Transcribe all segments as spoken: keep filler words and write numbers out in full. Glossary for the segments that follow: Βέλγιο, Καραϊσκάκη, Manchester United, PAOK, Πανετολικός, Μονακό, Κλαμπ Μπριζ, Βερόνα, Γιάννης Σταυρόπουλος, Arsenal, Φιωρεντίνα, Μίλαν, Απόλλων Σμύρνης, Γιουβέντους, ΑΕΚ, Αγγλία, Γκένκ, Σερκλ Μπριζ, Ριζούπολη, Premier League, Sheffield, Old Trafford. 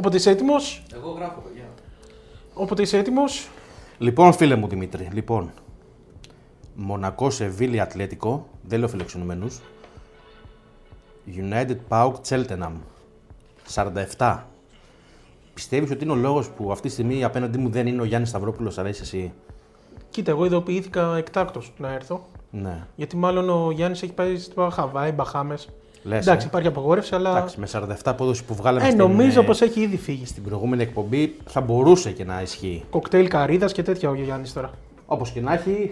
Όποτε είσαι έτοιμος. Εγώ γράφω, παιδιά. Όποτε είσαι έτοιμος. Λοιπόν, φίλε μου Δημήτρη, λοιπόν. Μονακό, Σεβίλλη, Ατλέτικο. Δεν λέω φιλοξενούμενους. United, πι έι ο κέι, Cheltenham. σαράντα επτά. Πιστεύεις ότι είναι ο λόγος που αυτή τη στιγμή απέναντί μου δεν είναι ο Γιάννης Σταυρόπουλος, αρέσει εσύ? Κοίτα, εγώ ειδοποιήθηκα εκτάκτως να έρθω. Ναι. Γιατί μάλλον ο Γιάννης έχει πάει στα Χαβάη, Μπαχάμες. Λες, εντάξει, ε? υπάρχει απαγόρευση, αλλά. Εντάξει, με σαράντα επτά πόδους που βγάλαμε ε, στην Ελλάδα. Νομίζω πως έχει ήδη φύγει. Στην προηγούμενη εκπομπή θα μπορούσε και να ισχύει. Κοκτέιλ καρύδας και τέτοια ο Γιάννης τώρα. Όπως και να έχει.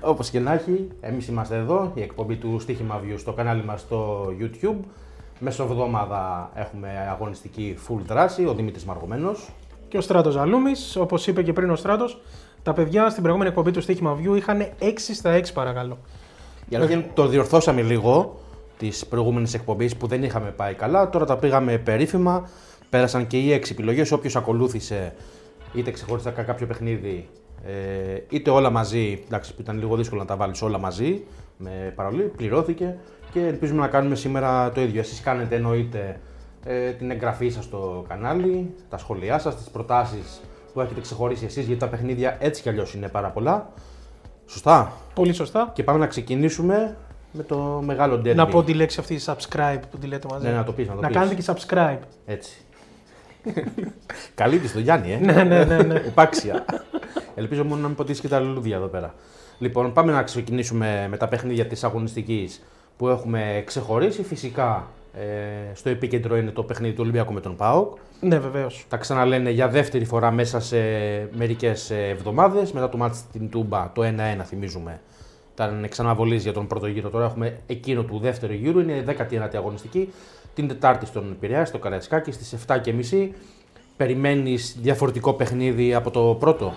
Όπως και να έχει, εμείς είμαστε εδώ. Η εκπομπή του Στίχημα Βιού στο κανάλι μας στο YouTube. Μεσοβδόμαδα έχουμε αγωνιστική full δράση. Ο Δημήτρης Μαργωμένος. Και ο Στράτος Ζαλούμης. Όπως είπε και πριν ο Στράτος, τα παιδιά στην προηγούμενη εκπομπή του Στίχημα Βιού είχαν έξι στα έξι, παρακαλώ. Για να μην το διορθώσαμε λίγο της προηγούμενης εκπομπής που δεν είχαμε πάει καλά. Τώρα τα πήγαμε περίφημα. Πέρασαν και οι έξι επιλογές. Όποιος ακολούθησε είτε ξεχωριστά κάποιο παιχνίδι, είτε όλα μαζί. Εντάξει, ήταν λίγο δύσκολο να τα βάλεις όλα μαζί. Με παρολή, πληρώθηκε. Και ελπίζουμε να κάνουμε σήμερα το ίδιο. Εσείς κάνετε εννοείται ε, την εγγραφή σας στο κανάλι, τα σχόλιά σας, τις προτάσεις που έχετε ξεχωρίσει εσείς, γιατί τα παιχνίδια έτσι κι αλλιώς είναι πάρα πολλά. Σωστά. Πολύ σωστά. Και πάμε να ξεκινήσουμε με το μεγάλο ντέρμπι. Να πω τη λέξη αυτή, subscribe, που τη λέτε μαζί. Ναι, να το πεις, να το πεις. Να κάνετε και subscribe. Έτσι. Καλή τη στο Γιάννη, ε. Ναι, ναι, ναι, ναι. Υπάξια. Ελπίζω μόνο να μην ποτίσει και τα λουλούδια εδώ πέρα. Λοιπόν, πάμε να ξεκινήσουμε με τα παιχνίδια της αγωνιστικής που έχουμε ξεχωρίσει. Φυσικά ε, στο επίκεντρο είναι το παιχνίδι του Ολυμπιακού με τον ΠΑΟΚ. Ναι, βεβαίως. Τα ξαναλένε για δεύτερη φορά μέσα σε μερικές εβδομάδες. Μετά το μάτς στην Τούμπα, το ένα ένα θυμίζουμε, ήταν ξαναβολής για τον πρώτο γύρο. Τώρα έχουμε εκείνο του δεύτερου γύρου, είναι η δέκατη ένατη αγωνιστική. Την Τετάρτη στον Πειραιά, στο Καραϊσκάκη, στις επτά και μισή. Περιμένεις διαφορετικό παιχνίδι από το πρώτο?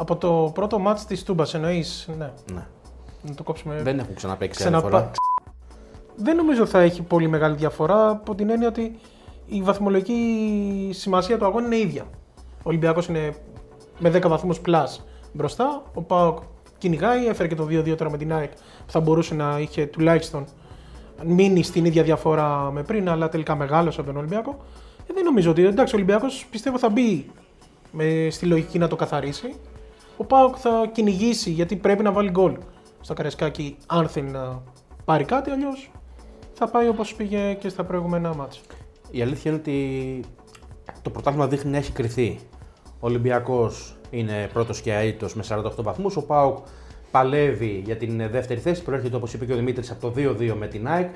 Από το πρώτο μάτς της Τούμπας εννοείς, ναι. ναι. Να το κόψουμε. Δεν έχουν ξαναπαίξει άλλη φορά. Δεν νομίζω θα έχει πολύ μεγάλη διαφορά, από την έννοια ότι η βαθμολογική σημασία του αγώνα είναι ίδια. Ο Ολυμπιακός είναι με δέκα βαθμούς πλας μπροστά, ο ΠΑΟΚ κυνηγάει, έφερε και το δύο δύο τώρα με την ΑΕΚ, που θα μπορούσε να είχε τουλάχιστον μείνει στην ίδια διαφορά με πριν, αλλά τελικά μεγάλωσε από τον Ολυμπιακό. Ε, δεν νομίζω ότι, εντάξει, ο Ολυμπιακός πιστεύω θα μπει με, στη λογική να το καθαρίσει. Ο ΠΑΟΚ θα κυνηγήσει γιατί πρέπει να βάλει γκολ στο Καραϊσκάκη, αν θέλει να πάρει κάτι, αλλιώς θα πάει όπως πήγε και στα προηγούμενα μάτς. Η αλήθεια είναι ότι το πρωτάθλημα δείχνει να έχει κρυθεί. Ο Ολυμπιακός είναι πρώτος και αήττος με σαράντα οκτώ βαθμούς. Ο ΠΑΟΚ παλεύει για την δεύτερη θέση. Προέρχεται, όπως είπε και ο Δημήτρης, από το δύο δύο με την ΑΕΚ.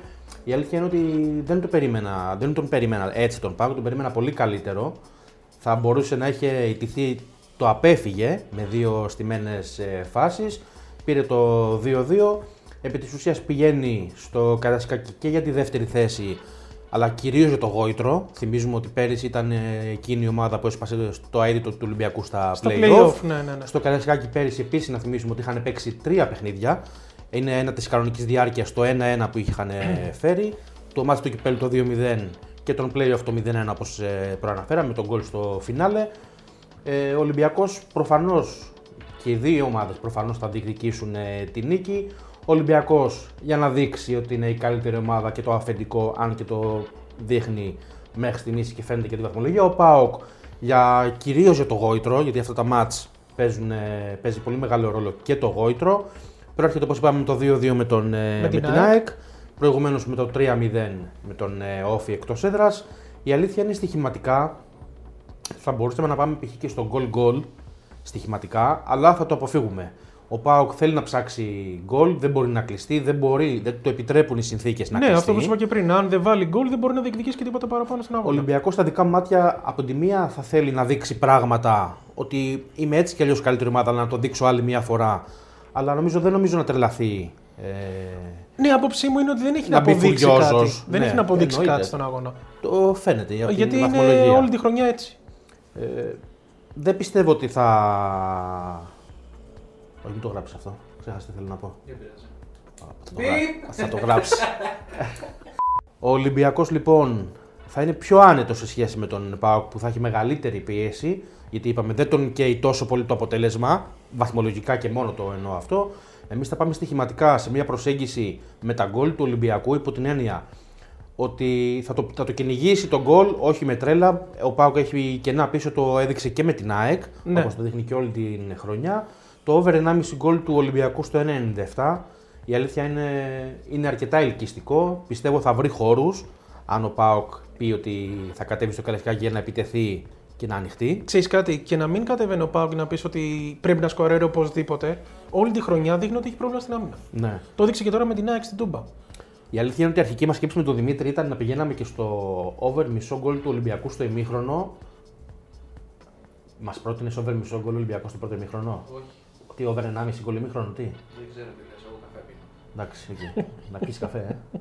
Η αλήθεια είναι ότι δεν τον περίμενα, δεν τον περίμενα έτσι τον ΠΑΟΚ, τον περίμενα πολύ καλύτερο. Θα μπορούσε να είχε ιτηθεί, το απέφυγε με δύο στιμένες φάσεις. Πήρε το δύο δύο, επί της ουσίας πηγαίνει στο Καραϊσκάκη και για τη δεύτερη θέση, αλλά κυρίως για το γόητρο. Θυμίζουμε ότι πέρυσι ήταν εκείνη η ομάδα που έσπασε το αίτητο του Ολυμπιακού στα στο Play-Off. Play-off ναι, ναι, ναι. Στο Καραϊσκάκη πέρυσι επίσης να θυμίσουμε ότι είχαν παίξει τρία παιχνίδια. Είναι ένα της κανονικής διάρκειας, το ένα ένα που είχαν φέρει, το μάτι του κυπέλου το δύο μηδέν και τον Play-Off το μηδέν ένα όπως προαναφέραμε, με τον γκολ στο φινάλε. Ο Ολυμπιακός προφανώς. Και οι δύο ομάδες προφανώς θα διεκδικήσουν τη νίκη. Ο Ολυμπιακός για να δείξει ότι είναι η καλύτερη ομάδα και το αφεντικό, αν και το δείχνει μέχρι στιγμής και φαίνεται και τη βαθμολογία. Ο ΠΑΟΚ για, κυρίως για το γόητρο, γιατί αυτά τα μάτς παίζουν, παίζει πολύ μεγάλο ρόλο και το γόητρο. Προέρχεται, όπως είπαμε, το δύο δύο με, τον, με, με την, την ΑΕΚ, προηγουμένως με το τρία μηδέν με τον Όφι εκτός έδρας. Η αλήθεια είναι στοιχηματικά θα μπορούσαμε να πάμε π.χ. και στο goal-goal. Στοιχηματικά, αλλά θα το αποφύγουμε. Ο ΠΑΟΚ θέλει να ψάξει γκολ, δεν μπορεί να κλειστεί, δεν, μπορεί, δεν το επιτρέπουν οι συνθήκες να ναι, κλειστεί. Ναι, αυτό που είπα και πριν. Αν δεν βάλει γκολ, δεν μπορεί να διεκδικήσει και τίποτα παραπάνω στον αγώνα. Ο Ολυμπιακός στα δικά μου μάτια, από τη μία, θα θέλει να δείξει πράγματα ότι είμαι έτσι κι αλλιώς καλύτερη ομάδα, αλλά να το δείξω άλλη μία φορά. Αλλά νομίζω, δεν νομίζω να τρελαθεί. Ε... Ναι, η άποψή μου είναι ότι δεν έχει να, να αποδείξει κάτι. Δεν ναι, έχει να αποδείξει εννοείται. κάτι στον αγώνα. Το φαίνεται. Για Γιατί είναι όλη τη χρονιά έτσι. Ε... Δεν πιστεύω ότι θα. Όχι, μην το γράψει αυτό. Ξέχασα τι θέλω να πω. Δεν πειράζει. Θα το γράψει. Ο Ολυμπιακός λοιπόν θα είναι πιο άνετος σε σχέση με τον ΠΑΟΚ που θα έχει μεγαλύτερη πίεση. Γιατί είπαμε δεν τον καίει τόσο πολύ το αποτέλεσμα. Βαθμολογικά και μόνο το εννοώ αυτό. Εμείς θα πάμε στοιχηματικά σε μια προσέγγιση με τα γκολ του Ολυμπιακού υπό την έννοια. Ο ότι θα το, θα το κυνηγήσει τον γκολ, όχι με τρέλα. Ο ΠΑΟΚ έχει κενά πίσω, το έδειξε και με την ΑΕΚ, ναι. όπως το δείχνει και όλη την χρονιά. Το over ενάμιση γκολ του Ολυμπιακού στο ένα κόμμα ενενήντα επτά. Η αλήθεια είναι, είναι αρκετά ελκυστικό. Πιστεύω θα βρει χώρους, αν ο ΠΑΟΚ πει ότι θα κατέβει στο Καραϊσκάκη για να επιτεθεί και να ανοιχτεί. Ξέρεις κάτι, και να μην κατεβαίνει ο ΠΑΟΚ να πεις ότι πρέπει να σκορέρει οπωσδήποτε, όλη τη χρονιά δείχνει ότι έχει πρόβλημα στην άμυνα. Ναι. Το δείξε και τώρα με την ΑΕΚ στην Τούμπα. Η αλήθεια είναι ότι η αρχική μας σκέψη με τον Δημήτρη ήταν να πηγαίναμε και στο over μισό γκολ του Ολυμπιακού στο ημίχρονο. Μας πρότεινες over μισό γκολ Ολυμπιακού στο πρώτο ημίχρονο? Όχι. Τι, over ενάμιση γκολ ημίχρονο, τι? Δεν ξέρω τι λες, εγώ καφέ πίνω. Εντάξει, να πεις καφέ, ε.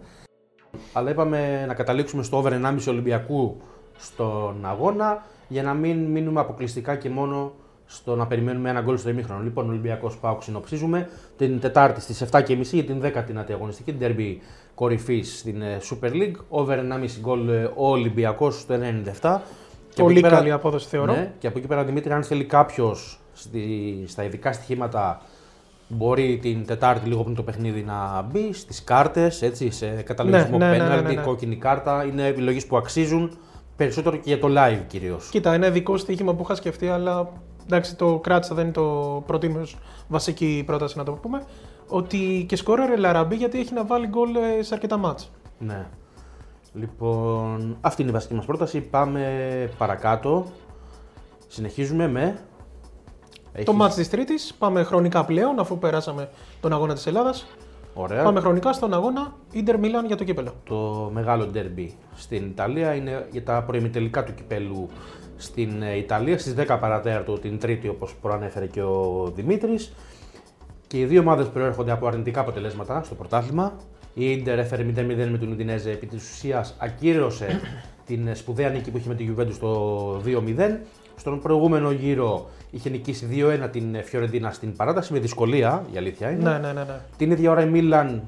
Αλλά είπαμε να καταλήξουμε στο over ενάμιση Ολυμπιακού στον αγώνα, για να μην μείνουμε αποκλειστικά και μόνο στο να περιμένουμε ένα γκολ στο ημίχρονο. Λοιπόν, Ολυμπιακός ΠΑΟΚ συνοψίζουμε την Τετάρτη στις επτά και μισή για την δέκατη ένατη αγωνιστική, την ντέρμπι κορυφής στην Super League. Over ενάμιση γκολ ο Ολυμπιακός στο ένα κόμμα ενενήντα επτά. Πολύ καλή πέρα... απόδοση θεωρώ. Ναι, και από εκεί πέρα, Δημήτρη, αν θέλει κάποιος στη... στα ειδικά στοιχήματα, μπορεί την Τετάρτη λίγο πριν το παιχνίδι να μπει στις κάρτες, έτσι, σε καταλογισμό ναι, ναι, πέναλτι, ναι, ναι, ναι. κόκκινη κάρτα. Είναι επιλογές που αξίζουν. Περισσότερο και για το live κυρίως. Κοίτα, είναι δικό στοίχημα που είχα σκεφτεί, αλλά εντάξει, το κράτησα, δεν είναι το προτίμιο βασική πρόταση να το πούμε. Ότι και σκόρερε Λαραμπή, γιατί έχει να βάλει γκολ σε αρκετά μάτς. Ναι. Λοιπόν, αυτή είναι η βασική μας πρόταση. Πάμε παρακάτω. Συνεχίζουμε με. Έχεις... Το μάτς της Τρίτης. Πάμε χρονικά πλέον, αφού περάσαμε τον αγώνα της Ελλάδας. Ωραία. Πάμε χρονικά στον αγώνα Ίντερ Μίλαν για το κύπελλο. Το μεγάλο ντέρμπι στην Ιταλία είναι για τα προημιτελικά του κυπέλλου στην Ιταλία στις δέκα παρατέταρτο την Τρίτη, όπως προανέφερε και ο Δημήτρης. Και οι δύο ομάδες προέρχονται από αρνητικά αποτελέσματα στο πρωτάθλημα. Η Ίντερ έφερε μηδέν μηδέν με την Ουντινέζε, επί της ουσίας ακύρωσε την σπουδαία νίκη που είχε με τη Γιουβέντους το δύο μηδέν. Στον προηγούμενο γύρο είχε νικήσει δύο ένα την Φιωρεντίνα στην παράταση, με δυσκολία, η αλήθεια είναι. Ναι, ναι, ναι, ναι. Την ίδια ώρα η Μίλαν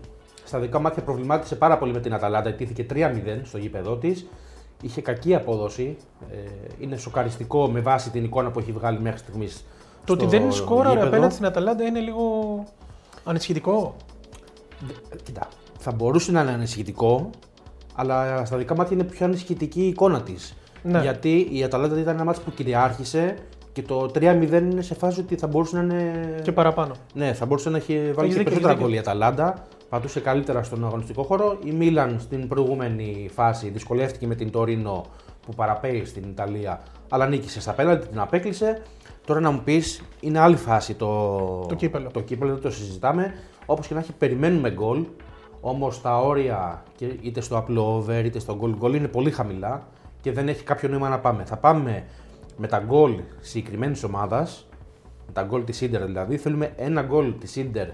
στα δικά μάτια προβλημάτισε πάρα πολύ με την Αταλάντα, ετήθηκε τρία μηδέν στο γήπεδό της. Είχε κακή απόδοση, είναι σοκαριστικό με βάση την εικόνα που έχει βγάλει μέχρι στιγμής. Το ότι δεν σκόραρε απέναντι στην Αταλάντα είναι λίγο ανησυχητικό. Κοίτα, θα μπορούσε να είναι ανησυχητικό, αλλά στα δικά μάτια είναι πιο ανησυχητική η εικόνα της. Ναι. Γιατί η Αταλάντα ήταν ένα μάτς που κυριάρχησε και το τρία μηδέν είναι σε φάση ότι θα μπορούσε να είναι. Και παραπάνω. Ναι, θα μπορούσε να έχει βάλει και περισσότερα γκολ η Αταλάντα. Πατούσε καλύτερα στον αγωνιστικό χώρο. Η Μίλαν στην προηγούμενη φάση δυσκολεύτηκε με την Τωρίνο που παραπέει στην Ιταλία, αλλά νίκησε στα πέναλτι, την απέκλεισε. Τώρα να μου πεις, είναι άλλη φάση το, το κύπελλο. Το κύπελλο δεν το συζητάμε. Όπως και να έχει, περιμένουμε γκολ. Όμως τα όρια είτε στο απλό over είτε στο goal goal είναι πολύ χαμηλά. Και δεν έχει κάποιο νόημα να πάμε. Θα πάμε με τα γκολ συγκεκριμένης ομάδας, με τα γκολ της Ίντερ δηλαδή. Θέλουμε ένα γκολ της Ίντερ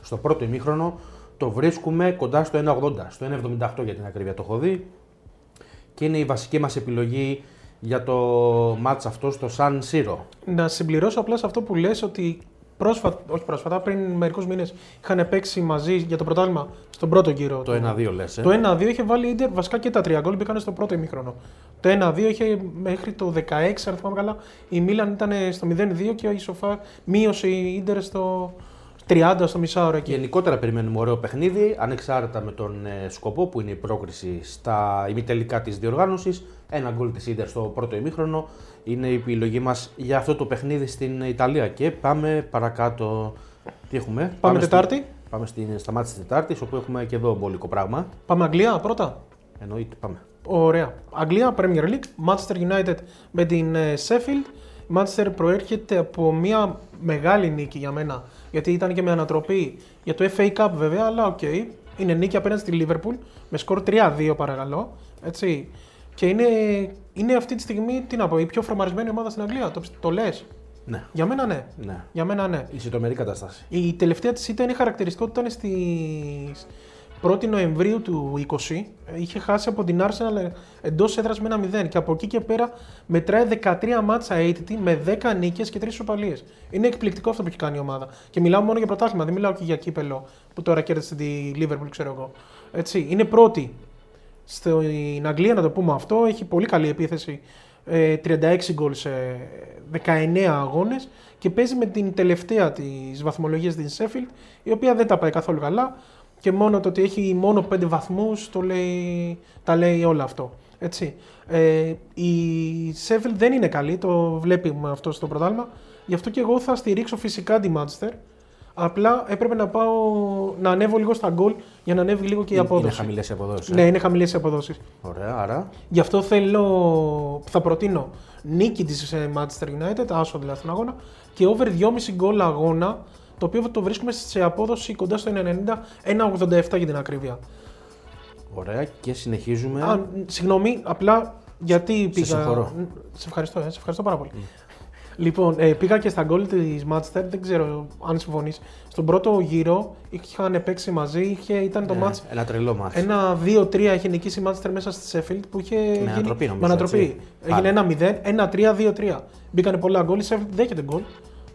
στο πρώτο ημίχρονο. Το βρίσκουμε κοντά στο ένα ογδόντα, στο ένα εβδομήντα οκτώ για την ακρίβεια, το έχω δει. Και είναι η βασική μας επιλογή για το μάτς αυτό στο Σαν Σύρο. Να συμπληρώσω απλά σε αυτό που λες ότι πρόσφατα, όχι πρόσφατα, πριν μερικούς μήνες είχαν παίξει μαζί για το πρωτάθλημα στον πρώτο γύρο. Το ένα δύο λες. Ε. Το ένα δύο είχε βάλει η Ίντερ βασικά και τα τρία γκολ μπήκαν στο πρώτο ημίχρονο. Το ένα δύο είχε μέχρι το δεκαέξι, αν θυμάμαι καλά. Η Μίλαν ήταν στο μηδέν δύο και η Σοφά μείωσε η Ίντερ στο τριάντα, στο μισάωρο εκεί. Γενικότερα περιμένουμε ωραίο παιχνίδι, ανεξάρτητα με τον σκοπό που είναι η πρόκριση στα ημιτελικά της διοργάνωσης. Ένα γκολ της Ίντερ στο πρώτο ημίχρονο είναι η επιλογή μας για αυτό το παιχνίδι στην Ιταλία. Και πάμε παρακάτω. Τι έχουμε? Πάμε, πάμε Τετάρτη. Στη... Πάμε στην... στα μάτια της Τετάρτης, όπου έχουμε και εδώ μπολικό πράγμα. Πάμε Αγγλία πρώτα. Εννοείται, πάμε. Ωραία. Αγγλία, Premier League, Manchester United με την Sheffield. Η Manchester προέρχεται από μια μεγάλη νίκη για μένα, γιατί ήταν και με ανατροπή για το εφ έι Cup βέβαια, αλλά οκ. Okay. Είναι νίκη απέναντι στη Liverpool με σκορ τρία δύο παρακαλώ, έτσι. Και είναι, είναι αυτή τη στιγμή, τι να πω, η πιο φρομαρισμένη ομάδα στην Αγγλία, το, το λες. Ναι. Για μένα ναι. ναι. Για μένα ναι. Η συντομερή κατάσταση. Η τελευταία της ήταν η χαρακτηριστικό ότι ήταν στις πρώτη Νοεμβρίου του είκοσι. Είχε χάσει από την Arsenal εντός έδρας με ένα μηδέν και από εκεί και πέρα μετράει δεκατρία μάτσα ογδόντα με δέκα νίκες και τρεις ισοπαλίες. Είναι εκπληκτικό αυτό που έχει κάνει η ομάδα. Και μιλάω μόνο για πρωτάθλημα, δεν μιλάω και για κύπελλο που τώρα κέρδισε τη Liverpool, ξέρω εγώ. Έτσι, είναι πρώτη. Στην Αγγλία, να το πούμε αυτό, έχει πολύ καλή επίθεση, τριάντα έξι γκολ σε δεκαεννέα αγώνες και παίζει με την τελευταία της βαθμολογίας, την Sheffield, η οποία δεν τα πάει καθόλου καλά και μόνο το ότι έχει μόνο πέντε βαθμούς το λέει, τα λέει όλο αυτό. Έτσι. Ε, η Sheffield δεν είναι καλή, το βλέπουμε αυτό στο πρωτάθλημα. Γι' αυτό και εγώ θα στηρίξω φυσικά τη Manchester. Απλά έπρεπε να πάω να ανέβω λίγο στα γκολ για να ανέβει λίγο και η απόδοση. Είναι χαμηλές οι αποδόσεις. Ε? Ναι, είναι χαμηλές οι αποδόσεις. Ωραία, άρα. Γι' αυτό θέλω, θα προτείνω νίκη της Manchester United, άσο δηλαδή στον αγώνα, και over δυόμισι γκολ αγώνα, το οποίο το βρίσκουμε σε απόδοση κοντά στο ένα κόμμα ενενήντα, ένα κόμμα ογδόντα επτά για την ακρίβεια. Ωραία, και συνεχίζουμε. Α, συγγνώμη, απλά γιατί πήγα. Σε συγχωρώ. Σε ευχαριστώ, ε, σε ευχαριστώ πάρα πολύ. Mm. Λοιπόν, πήγα και στα γκολ της Manchester, δεν ξέρω αν συμφωνείς. Στον πρώτο γύρο είχαν παίξει μαζί, ήταν το ναι, μάτς. Ένα τρελό μάτς. Ένα δύο τρία είχε νικήσει η Manchester μέσα στη Sheffield που είχε. Με ανατροπή νομίζω. Με ανατροπή. Έγινε ένα μηδέν, ένα τρία, δύο τρία. Μπήκανε πολλά γκολ, η Sheffield δέχεται γκολ.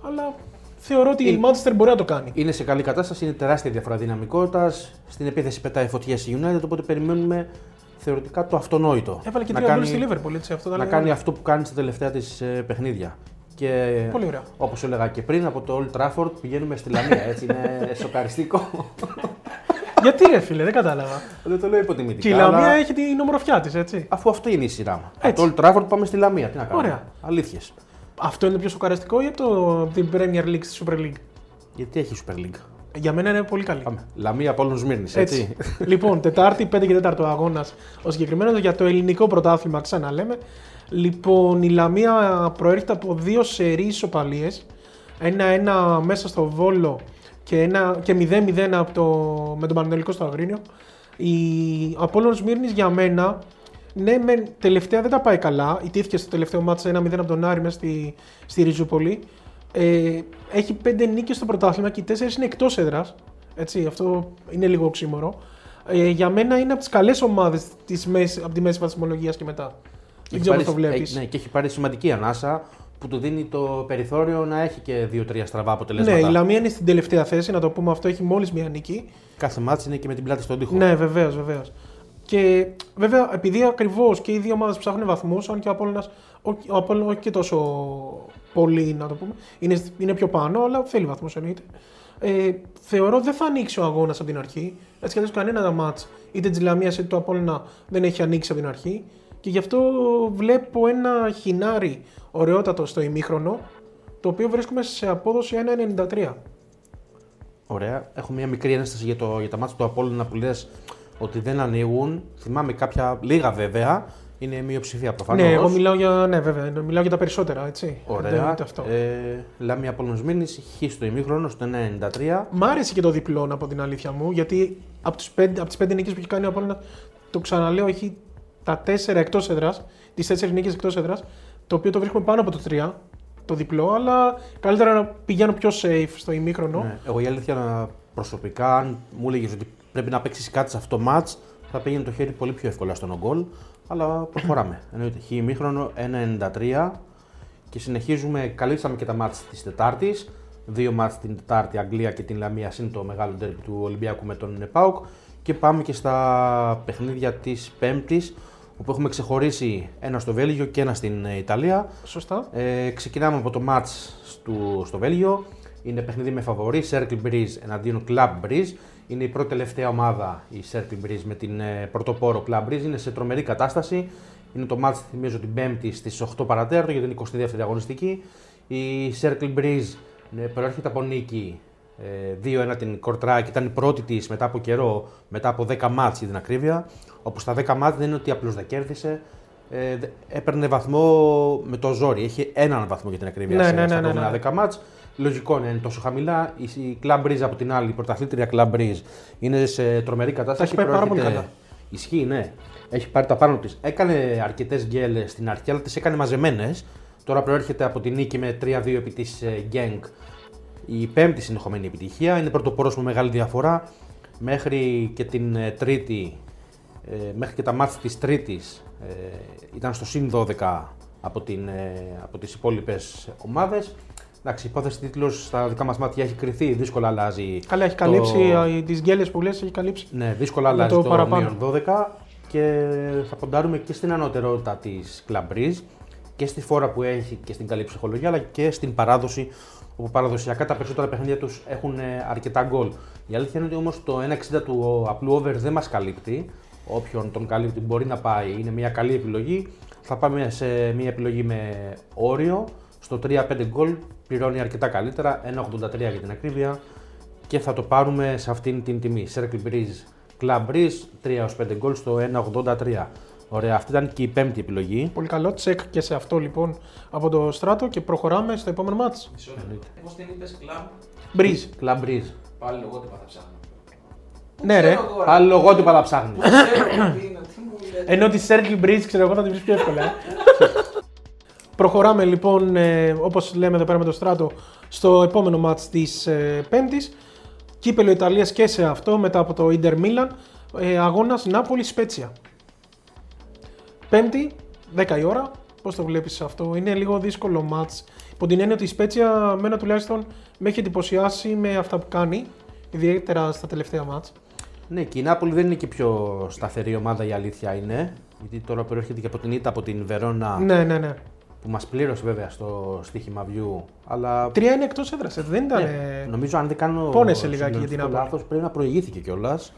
Αλλά θεωρώ ότι είναι... η Manchester μπορεί να το κάνει. Είναι σε καλή κατάσταση, είναι τεράστια διαφορά δυναμικότητας. Στην επίθεση πετάει φωτιά στη United, οπότε περιμένουμε. Θεωρητικά το αυτονόητο. Έβαλε και τρία γκολ στη Liverpool, έτσι, αυτό να λέει... κάνει αυτό που κάνει στα τελευταία της παιχνίδια. Και πολύ ωραία. Όπως έλεγα και πριν, από το Old Trafford πηγαίνουμε στη Λαμία. Έτσι είναι σοκαριστικό. Γιατί ρε φίλε, δεν κατάλαβα. Δεν το λέω υποτιμητικά. Και η Λαμία αλλά... έχει την ομορφιά της, έτσι. Αφού αυτό είναι η σειρά. Από το Old Trafford πάμε στη Λαμία. Τι να κάνουμε. Ωραία. Αλήθειες. Αυτό είναι το πιο σοκαριστικό ή από, το, από την Premier League στη Super League. Γιατί έχει Super League. Για μένα είναι πολύ καλή. Πάμε. Λαμία, Απόλλων Σμύρνης. Έτσι. έτσι. Λοιπόν, Τετάρτη, πέντε και τέταρτο αγώνα ο συγκεκριμένο για το ελληνικό πρωτάθλημα, ξαναλέμε. Λοιπόν, η Λαμία προέρχεται από δύο σερί ισοπαλίες. Ένα-ένα μέσα στο Βόλο και, ένα, και μηδέν μηδέν από το, με τον Πανετολικό στο Αγρίνιο. Η Απόλλων Σμύρνης για μένα, ναι, με, τελευταία δεν τα πάει καλά. Ιτήθηκε στο τελευταίο μάτς ένα μηδέν από τον Άρη μέσα στη, στη Ριζούπολη. Ε, έχει πέντε νίκες στο πρωτάθλημα και οι τέσσερις είναι εκτός έδρας. Έτσι, αυτό είναι λίγο οξύμορο. Ε, για μένα είναι από τις καλές ομάδες της μέση, από τη μέση βαθμολογίας και μετά. Δεν ξέρω πώς το βλέπεις. Ναι, και έχει πάρει σημαντική ανάσα που του δίνει το περιθώριο να έχει και δύο τρία στραβά αποτελέσματα. Ναι, η Λαμία είναι στην τελευταία θέση, να το πούμε αυτό, έχει μόλις μία νίκη. Κάθε μάτς είναι και με την πλάτη στον τοίχο. Ναι, βεβαίως, βεβαίως. Και βέβαια, επειδή ακριβώς και οι δύο ομάδες ψάχνουν βαθμούς, αν και ο Απόλλωνας, ο Απόλλωνας όχι και τόσο πολύ, να το πούμε, είναι, είναι πιο πάνω, αλλά θέλει βαθμούς εννοείται. Ε, θεωρώ δεν θα ανοίξει ο αγώνας από την αρχή. Έτσι κι αλλιώς κανένα μάτς είτε της Λαμίας είτε του Απόλλωνα δεν έχει ανοίξει από την αρχή. Και γι' αυτό βλέπω ένα χινάρι ωραιότατο στο ημίχρονο, το οποίο βρίσκουμε σε απόδοση ένα κόμμα ενενήντα τρία. Ωραία. Έχω μια μικρή ένσταση για, το, για τα μάτια του Απόλλωνα που λες ότι δεν ανοίγουν. Θυμάμαι κάποια λίγα βέβαια. Είναι μειοψηφία προφανώς. Ναι, εγώ μιλάω για, ναι, βέβαια, μιλάω για τα περισσότερα, έτσι. Ωραία. Ε, Λαμία Απόλλων Σμύρνης, χ στο ημίχρονο, στο ένα κόμμα ενενήντα τρία. Μ' άρεσε και το διπλό, από την αλήθεια μου, γιατί από τις πέντε, πέντε νίκες που έχει κάνει ο Απόλλωνα, το ξαναλέω, έχει τα τέσσερα εκτός έδρας, τις τέσσερις νίκες εκτός έδρας, το οποίο το βρίσκουμε πάνω από το τρία, το διπλό, αλλά καλύτερα να πηγαίνω πιο safe στο ημίχρονο. Ναι, εγώ η αλήθεια προσωπικά, αν μου έλεγες ότι πρέπει να παίξεις κάτι σε αυτό το match, θα πήγαινε το χέρι πολύ πιο εύκολα στον γκολ, αλλά προχωράμε. Εννοείται, χ ημίχρονο ένα κόμμα ενενήντα τρία και συνεχίζουμε. Καλύψαμε και τα μάτς της Τετάρτης. Δύο μάτς την Τετάρτη, Αγγλία και την Λαμία, συν το μεγάλο ντέρμπι του Ολυμπιακού με τον πάοκ. Και πάμε και στα παιχνίδια της Πέμπτης, όπου έχουμε ξεχωρίσει ένα στο Βέλγιο και ένα στην Ιταλία. Σωστά. Ε, ξεκινάμε από το μάτς στο, στο Βέλγιο. Είναι παιχνίδι με φαβορί, Σερκλ Μπριζ εναντίον Κλαμπ Μπριζ. Είναι η πρώτη τελευταία ομάδα η Σερκλ Μπριζ με την ε, πρωτοπόρο Κλαμπ Μπριζ. Είναι σε τρομερή κατάσταση. Είναι το μάτς, θυμίζω, την Πέμπτη στις οκτώ παρά τέταρτο για την εικοστή δεύτερη αγωνιστική. Η Σερκλ Μπριζ ε, προέρχεται από νίκη δύο ένα την Κορτράκη, ήταν η πρώτη της μετά από καιρό, μετά από δέκα μάτς για την ακρίβεια, όπου στα δέκα μάτς δεν είναι ότι απλώς δεν κέρδισε, ε, έπαιρνε βαθμό με το ζόρι, έχει έναν βαθμό για την ακρίβεια ναι, σε, ναι, ναι, στα επόμενα ναι, ναι. δέκα μάτς. Λογικό είναι, είναι τόσο χαμηλά. Η Κλαμπ Μπριζ από την άλλη, η πρωταθλήτρια Κλαμπ Μπριζ, είναι σε τρομερή κατάσταση. Τα έχει πάει πάρα πολύ καλά. Ισχύει, ναι. Έχει πάρει τα πάνω της. Έκανε αρκετές γκέλες στην αρχή, αλλά τις έκανε μαζεμένες. Τώρα προέρχεται από την νίκη με τρία δύο επί της Γκένκ. Η πέμπτη συνεχομένη επιτυχία, είναι πρωτοπόρος με μεγάλη διαφορά μέχρι και την τρίτη, μέχρι και τα μάτς της Τρίτης ήταν στο συν δώδεκα από, την, από τις υπόλοιπες ομάδες. Εντάξει, η υπόθεση τίτλος στα δικά μας μάτια έχει κρυθεί, δύσκολα αλλάζει. Καλά, έχει το... καλύψει τις γκέλες που λες, έχει καλύψει. Ναι, δύσκολα αλλάζει το, το μείον δώδεκα και θα ποντάρουμε και στην ανώτερότητα της Κλαμπ Μπριζ. και στη φόρα που έχει και στην καλή ψυχολογία, αλλά και στην παράδοση, όπου παραδοσιακά τα περισσότερα παιχνίδια τους έχουν αρκετά γκολ. Η αλήθεια είναι ότι όμως το ένα κόμμα εξήντα του απλού over δεν μας καλύπτει. Όποιον τον καλύπτει μπορεί να πάει, είναι μια καλή επιλογή. Θα πάμε σε μια επιλογή με όριο, στο τρία πέντε γκολ, πληρώνει αρκετά καλύτερα, ένα ογδόντα τρία για την ακρίβεια, και θα το πάρουμε σε αυτήν την τιμή. Σερκλ Μπριζ, Κλαμπ Μπριζ, τρία πέντε γκολ στο ένα ογδόντα τρία. Ωραία, αυτή ήταν και η πέμπτη επιλογή. Πολύ καλό, τσεκ και σε αυτό λοιπόν από το Στράτο και προχωράμε στο επόμενο μάτς. Μισό λεπτό. Πώς την είπες, Κλαμπ Μπριζ. Κλαμπ Μπριζ. Πάλι λογότυπα θα ψάχνω. Ναι, ρε. Πάλι λογότυπα θα ψάχνω. Ενώ τη Σερκλ Μπριζ, ξέρω εγώ, θα την βρεις πιο εύκολα. Προχωράμε λοιπόν, όπως λέμε εδώ πέρα με το Στράτο, στο επόμενο μάτς της Πέμπτης. Κύπελλο Ιταλίας και σε αυτό, μετά από το Ίντερ Μίλαν. Αγώνας Νάπολη Σπέτσια. Πέμπτη, δέκα η ώρα. Πώς το βλέπεις αυτό? Είναι λίγο δύσκολο μάτς. Υπό την έννοια ότι η Σπέτσια, μένα τουλάχιστον, με έχει εντυπωσιάσει με αυτά που κάνει, ιδιαίτερα στα τελευταία μάτς. Ναι, και η Νάπολη δεν είναι και πιο σταθερή ομάδα, η αλήθεια είναι. Γιατί τώρα προέρχεται και από την ήττα από την Βερόνα. Ναι, ναι, ναι. Που μας πλήρωσε βέβαια στο στίχημα Βιού. Αλλά... Τρία είναι εκτός έδρας, δεν ήταν. Ναι, νομίζω, αν δεν κάνω λάθος, πρέπει να προηγήθηκε κιόλας.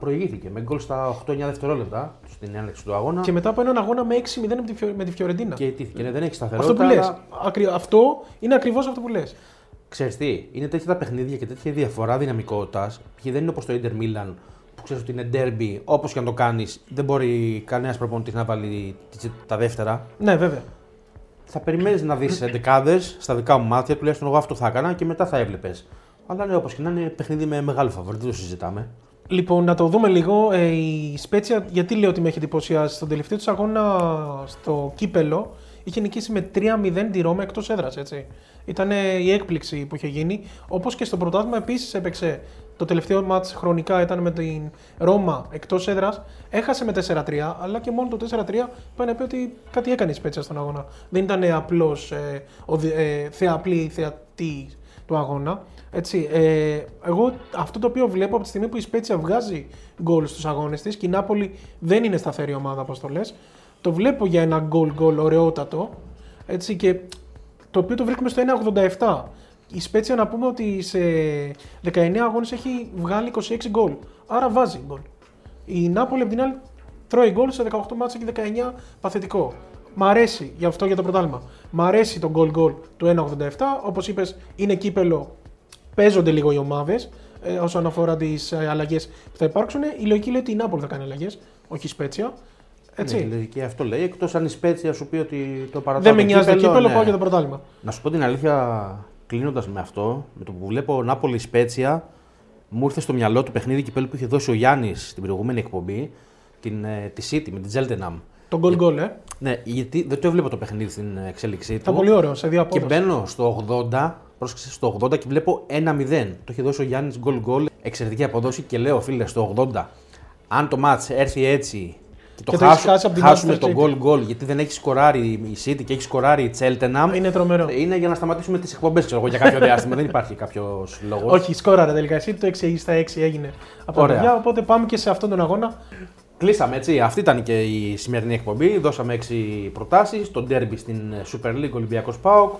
Προηγήθηκε με γκολ στα οκτώ εννιά δευτερόλεπτα στην έναρξη του αγώνα. Και μετά από έναν αγώνα με έξι μηδέν με τη Φιωρεντίνα. Και ιτήθηκε, ναι, δεν έχει σταθερότητα. Αυτό που λες. Αλλά... Ακρι... Αυτό είναι ακριβώς αυτό που λες. Ξέρεις τι, είναι τέτοια τα παιχνίδια και τέτοια διαφορά δυναμικότητας. Δεν είναι όπως το Ίντερ Μίλαν που ξέρεις ότι είναι derby, όπως και αν το κάνεις, δεν μπορεί κανένας προπονητής να βάλει τα δεύτερα. Ναι, βέβαια. Θα περιμένεις να δεις δεκάδες στα δικά μου μάτια, τουλάχιστον εγώ αυτό θα έκανα και μετά θα έβλεπες. Αλλά ναι, όπως και να είναι, παιχνίδι με μεγάλο φαβορί, δεν το συζητάμε. Λοιπόν, να το δούμε λίγο. Ε, η Σπέτσια, γιατί λέω ότι με έχει εντυπωσιάσει? Στον τελευταίο του αγώνα στο Κύπελλο είχε νικήσει με τρία μηδέν τη Ρώμα εκτός έδρας. Ήταν η έκπληξη που είχε γίνει. Όπως και στο πρωτάθλημα επίσης έπαιξε. Το τελευταίο μάτς χρονικά ήταν με την Ρώμα εκτός έδρας. Έχασε με τέσσερα τρία, αλλά και μόνο το τέσσερα τρία πάει να πει ότι κάτι έκανε η Σπέτσια στον αγώνα. Δεν ήταν απλώς ε, ε, θεαπλή θεατή του αγώνα. Έτσι, ε, εγώ αυτό το οποίο βλέπω από τη στιγμή που η Σπέτσια βγάζει γκολ στους αγώνες της και η Νάπολη δεν είναι σταθερή ομάδα, όπως το λες, το βλέπω για ένα γκολ-γκολ ωραιότατο, έτσι, και το οποίο το βρίσκουμε στο ένα ογδόντα επτά. Η Σπέτσια, να πούμε ότι σε δεκαεννέα αγώνες έχει βγάλει είκοσι έξι γκολ, άρα βάζει γκολ. Η Νάπολη από την άλλη τρώει γκολ σε δεκαοκτώ μάτς και δεκαεννέα παθητικό. Μ' αρέσει γι' αυτό για το πρωτάθλημα. Μ' αρέσει το γκολ-γκολ του ένα ογδόντα επτά, όπως είπες, είναι κύπελλο. Παίζονται λίγο οι ομάδες ε, όσον αφορά τις αλλαγές που θα υπάρξουν. Η λογική λέει ότι η Νάπολη θα κάνει αλλαγές, όχι η Σπέτσια. Έτσι. Ναι, η λογική αυτό λέει. Εκτός αν η Σπέτσια σου πει ότι το παρατάει. Δεν με νοιάζει το κύπελλο, πάω για το πρωτάθλημα. Να σου πω την αλήθεια, κλείνοντας με αυτό, με το που βλέπω Νάπολη Σπέτσια, μου ήρθε στο μυαλό του παιχνίδι κυπέλλου που είχε δώσει ο Γιάννης στην προηγούμενη εκπομπή, την, τη City με την Cheltenham. Τον goal goal, ε. Ναι, γιατί δεν το έβλεπα το παιχνίδι στην εξέλιξή του. Ήταν πολύ ωραίο, σε δύο απόδοση. Και μπαίνω στο ογδόντα. Πρόσεξε, στο ογδόντα και βλέπω ένα μηδέν. Το είχε δώσει ο Γιάννης γκολ γκολ, εξαιρετική αποδόση και λέω, φίλε, στο ογδόντα. Αν το μάτς έρθει έτσι και το, και χάσου, το χάσουμε, χάσουμε τον γκολ γκολ, γιατί δεν έχει σκοράρει η City και έχει σκοράρει η Cheltenham. Είναι τρομερό. Είναι για να σταματήσουμε τις εκπομπές, ξέρω εγώ, για κάποιο διάστημα. Δεν υπάρχει κάποιος λόγος. Όχι, σκόραρε τελικά η City, το έξι στα έξι έγινε από την παιδιά. Οπότε πάμε και σε αυτόν τον αγώνα. Κλείσαμε, έτσι. Αυτή ήταν και η σημερινή εκπομπή. Δώσαμε έξι προτάσεις. Το ντέρμπι στην Super League, Ολυμπιακός ΠΑΟΚ.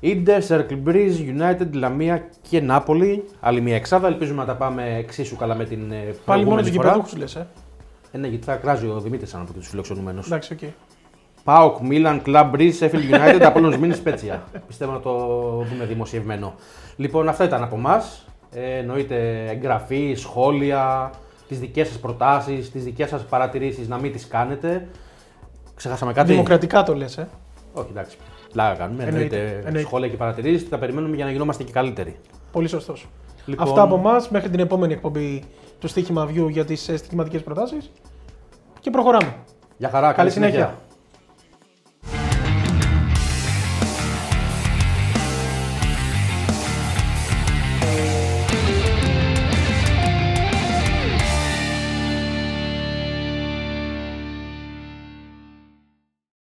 Ίντερ, Σερκλ Μπριζ, United, Λαμία και Νάπολη. Άλλη μια εξάδα. Ελπίζουμε να τα πάμε εξίσου καλά με την προηγούμενη φορά. Πάλι μόνο τους γηπεδούχους λες, ε. ε. Ναι, γιατί θα κράζει ο Δημήτρης σαν από τους φιλοξενούμενους. Εντάξει, οκ. Okay. ΠΑΟΚ, Μίλαν, Κλαμπ Μπριζ, Sheffield United, Απόλλων Σμύρνης, Σπέτσια. Πιστεύω να το δούμε δημοσιευμένο. Λοιπόν, αυτά ήταν από εμάς. Ε, εννοείται εγγραφή, σχόλια, τις δικές σας προτάσεις, τις δικές σας παρατηρήσεις, να μην τις κάνετε. Ξεχάσαμε κάτι? Δημοκρατικά το λες, ε. Όχι, εντάξει. Λάγα κάνουμε, εννοείται σχόλια και παρατηρήσεις και τα περιμένουμε για να γινόμαστε και καλύτεροι. Πολύ σωστός. Λοιπόν... Αυτά από εμάς, μέχρι την επόμενη εκπομπή του Στίχημα Βιού για τις στοιχηματικές προτάσεις και προχωράμε. Για χαρά, καλή, καλή συνέχεια. συνέχεια.